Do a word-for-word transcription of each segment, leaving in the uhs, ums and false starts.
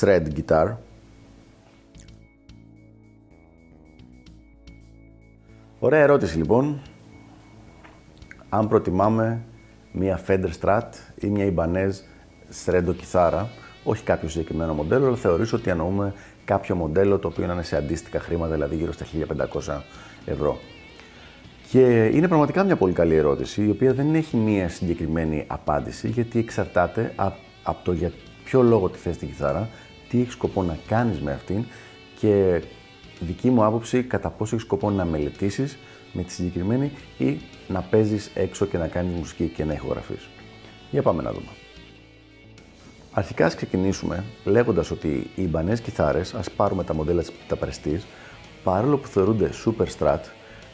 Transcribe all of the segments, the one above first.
Shred Guitar? Ωραία ερώτηση λοιπόν. Αν προτιμάμε μία Fender Strat ή μία Ibanez Shred κιθάρα, όχι κάποιο συγκεκριμένο μοντέλο, αλλά θεωρήσω ότι εννοούμε κάποιο μοντέλο το οποίο να είναι σε αντίστοιχα χρήματα, δηλαδή γύρω στα χίλια πεντακόσια ευρώ. Και είναι πραγματικά μια πολύ καλή ερώτηση, η οποία δεν έχει μία συγκεκριμένη απάντηση, γιατί εξαρτάται από από το για ποιο λόγο τη θες την κιθάρα, τι έχεις σκοπό να κάνεις με αυτήν και δική μου άποψη κατά πόσο έχεις σκοπό να μελετήσεις με τη συγκεκριμένη ή να παίζεις έξω και να κάνεις μουσική και να ηχογραφείς. Για πάμε να δούμε. Αρχικά ας ξεκινήσουμε λέγοντας ότι οι Ιμπανές κιθάρες, ας πάρουμε τα μοντέλα τα Prestiz, παρόλο που θεωρούνται super strat,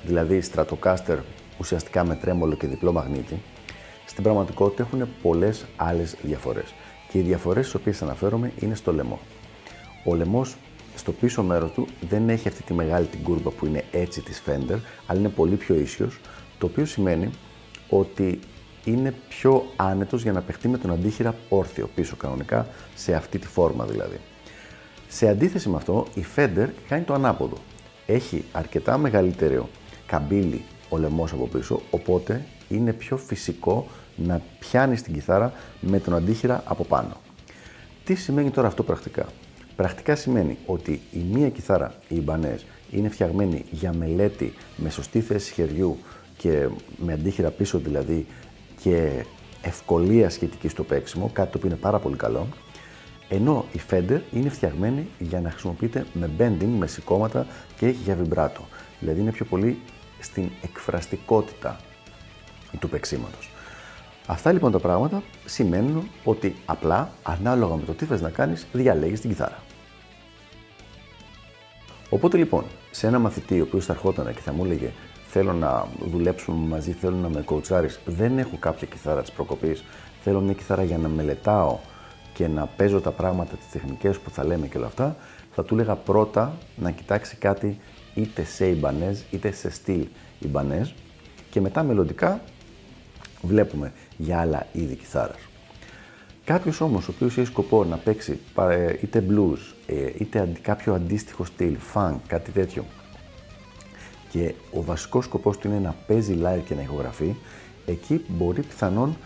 δηλαδή Stratocaster ουσιαστικά με τρέμολο και διπλό μαγνήτη, στην πραγματικότητα έχουν πολλές άλλες διαφορές και οι διαφορές στις οποίες αναφέρομαι είναι στο λαιμό. Ο λαιμός στο πίσω μέρος του δεν έχει αυτή τη μεγάλη την κούρβα που είναι έτσι της Fender, αλλά είναι πολύ πιο ίσιος, το οποίο σημαίνει ότι είναι πιο άνετος για να παιχτεί με τον αντίχειρα όρθιο πίσω κανονικά, σε αυτή τη φόρμα δηλαδή. Σε αντίθεση με αυτό, η Fender κάνει το ανάποδο. Έχει αρκετά μεγαλύτερο καμπύλι ο λαιμός από πίσω, οπότε είναι πιο φυσικό να πιάνεις την κιθάρα με τον αντίχειρα από πάνω. Τι σημαίνει τώρα αυτό πρακτικά? Πρακτικά σημαίνει ότι η μία κιθάρα, η Ibanez, είναι φτιαγμένη για μελέτη με σωστή θέση χεριού και με αντίχειρα πίσω δηλαδή και ευκολία σχετική στο παίξιμο, κάτι το οποίο είναι πάρα πολύ καλό, ενώ η Fender είναι φτιαγμένη για να χρησιμοποιείται με bending, με σηκώματα και για βιμπράτο. Δηλαδή είναι πιο πολύ στην εκφραστικότητα του παίξιματος. Αυτά λοιπόν τα πράγματα σημαίνουν ότι απλά, ανάλογα με το τι θες να κάνεις, διαλέγεις την κιθάρα. Οπότε λοιπόν, σε ένα μαθητή ο οποίος θα ερχόταν και θα μου έλεγε θέλω να δουλέψουμε μαζί, θέλω να με κοουτσάρεις, δεν έχω κάποια κιθάρα της προκοπής, θέλω μια κιθάρα για να μελετάω και να παίζω τα πράγματα, τις τεχνικές που θα λέμε και όλα αυτά, θα του έλεγα πρώτα να κοιτάξει κάτι είτε σε Ibanez είτε σε στυλ Ibanez και μετά μελλοντικά βλέπουμε για άλλα είδη κιθάρας. Κάποιος όμως ο οποίος έχει σκοπό να παίξει είτε blues, είτε κάποιο αντίστοιχο στυλ, funk, κάτι τέτοιο και ο βασικός σκοπός του είναι να παίζει live και να ηχογραφεί, εκεί μπορεί πιθανόν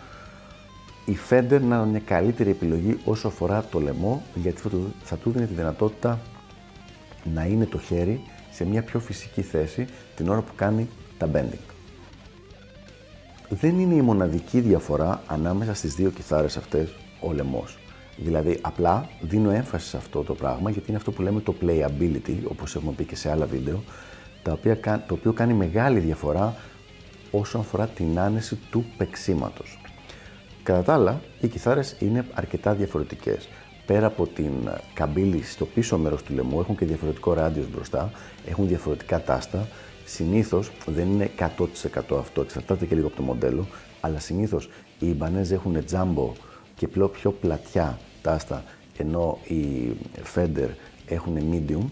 η Fender να είναι μια καλύτερη επιλογή όσο αφορά το λαιμό, γιατί θα του δίνει τη δυνατότητα να είναι το χέρι σε μια πιο φυσική θέση την ώρα που κάνει τα bending. Δεν είναι η μοναδική διαφορά ανάμεσα στις δύο κιθάρες αυτές ο λαιμός. Δηλαδή, απλά δίνω έμφαση σε αυτό το πράγμα γιατί είναι αυτό που λέμε το playability, όπως έχουμε πει και σε άλλα βίντεο, το οποίο κάνει μεγάλη διαφορά όσον αφορά την άνεση του παίξιματος. Κατά τα άλλα, οι κιθάρες είναι αρκετά διαφορετικές. Πέρα από την καμπύλη στο πίσω μέρος του λαιμού, έχουν και διαφορετικό ράντιος μπροστά, έχουν διαφορετικά τάστα. Συνήθως δεν είναι εκατό τοις εκατό αυτό, εξαρτάται και λίγο από το μοντέλο, αλλά συνήθως οι Ibanez έχουν τζάμπο και πιο, πιο πλατιά τάστα, ενώ οι Fender έχουν medium.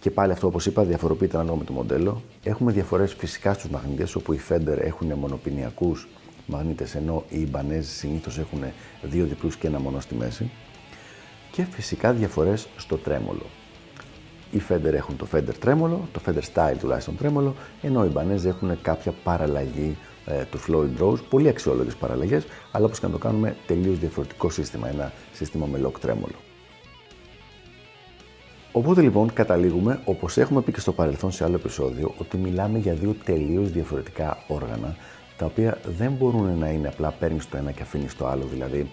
Και πάλι αυτό, όπως είπα, διαφοροποιείται ανάλογα με το μοντέλο. Έχουμε διαφορές φυσικά στους μαγνήτες, όπου οι Fender έχουν μονοπινιακούς μαγνήτες, ενώ οι Ibanez συνήθως έχουν δύο διπλούς και ένα μονό στη μέση. Και φυσικά διαφορές στο τρέμολο. Οι Fender έχουν το Fender Tremolo, το Fender Style τουλάχιστον Tremolo, ενώ οι Ibanez έχουν κάποια παραλλαγή ε, του Floyd Rose, πολύ αξιόλογες παραλλαγές, αλλά όπως και να το κάνουμε τελείως διαφορετικό σύστημα, ένα σύστημα με lock Tremolo. Οπότε λοιπόν καταλήγουμε, όπως έχουμε πει και στο παρελθόν σε άλλο επεισόδιο, ότι μιλάμε για δύο τελείως διαφορετικά όργανα, τα οποία δεν μπορούν να είναι απλά παίρνεις το ένα και αφήνεις το άλλο, δηλαδή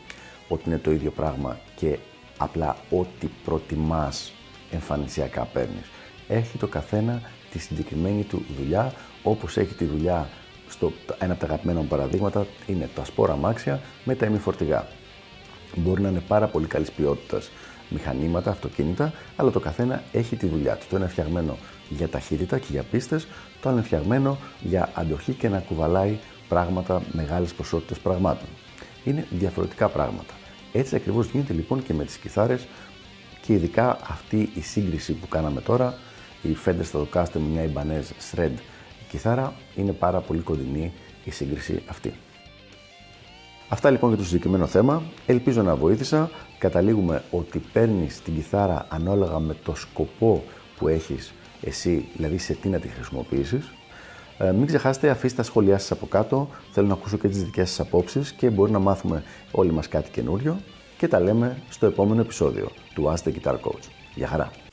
ότι είναι το ίδιο πράγμα και απλά ό,τι προτιμάς εμφανισιακά παίρνεις. Έχει το καθένα τη συγκεκριμένη του δουλειά, όπως έχει τη δουλειά στο ένα από τα αγαπημένα μου παραδείγματα είναι τα σπόρα αμάξια με τα ημιφορτηγά. Μπορεί να είναι πάρα πολύ καλής ποιότητας μηχανήματα, αυτοκίνητα, αλλά το καθένα έχει τη δουλειά του. Το ένα είναι φτιαγμένο για ταχύτητα και για πίστες, το άλλο είναι φτιαγμένο για αντοχή και να κουβαλάει πράγματα, μεγάλες ποσότητες πραγμάτων. Είναι διαφορετικά πράγματα. Έτσι ακριβώς γίνεται λοιπόν και με τις κιθάρες και ειδικά αυτή η σύγκριση που κάναμε τώρα, η Fender Stratocaster με μια Ibanez Shred κιθάρα, είναι πάρα πολύ κοντινή η σύγκριση αυτή. Αυτά λοιπόν για το συγκεκριμένο θέμα. Ελπίζω να βοήθησα. Καταλήγουμε ότι παίρνεις την κιθάρα ανάλογα με το σκοπό που έχεις εσύ, δηλαδή σε τι να τη χρησιμοποιήσεις. Ε, μην ξεχάσετε, αφήστε τα σχόλιά σας από κάτω. Θέλω να ακούσω και τις δικές σας απόψεις και μπορεί να μάθουμε όλοι μας κάτι καινούριο. Και τα λέμε στο επόμενο επεισόδιο του Ask the Guitar Coach. Γεια χαρά!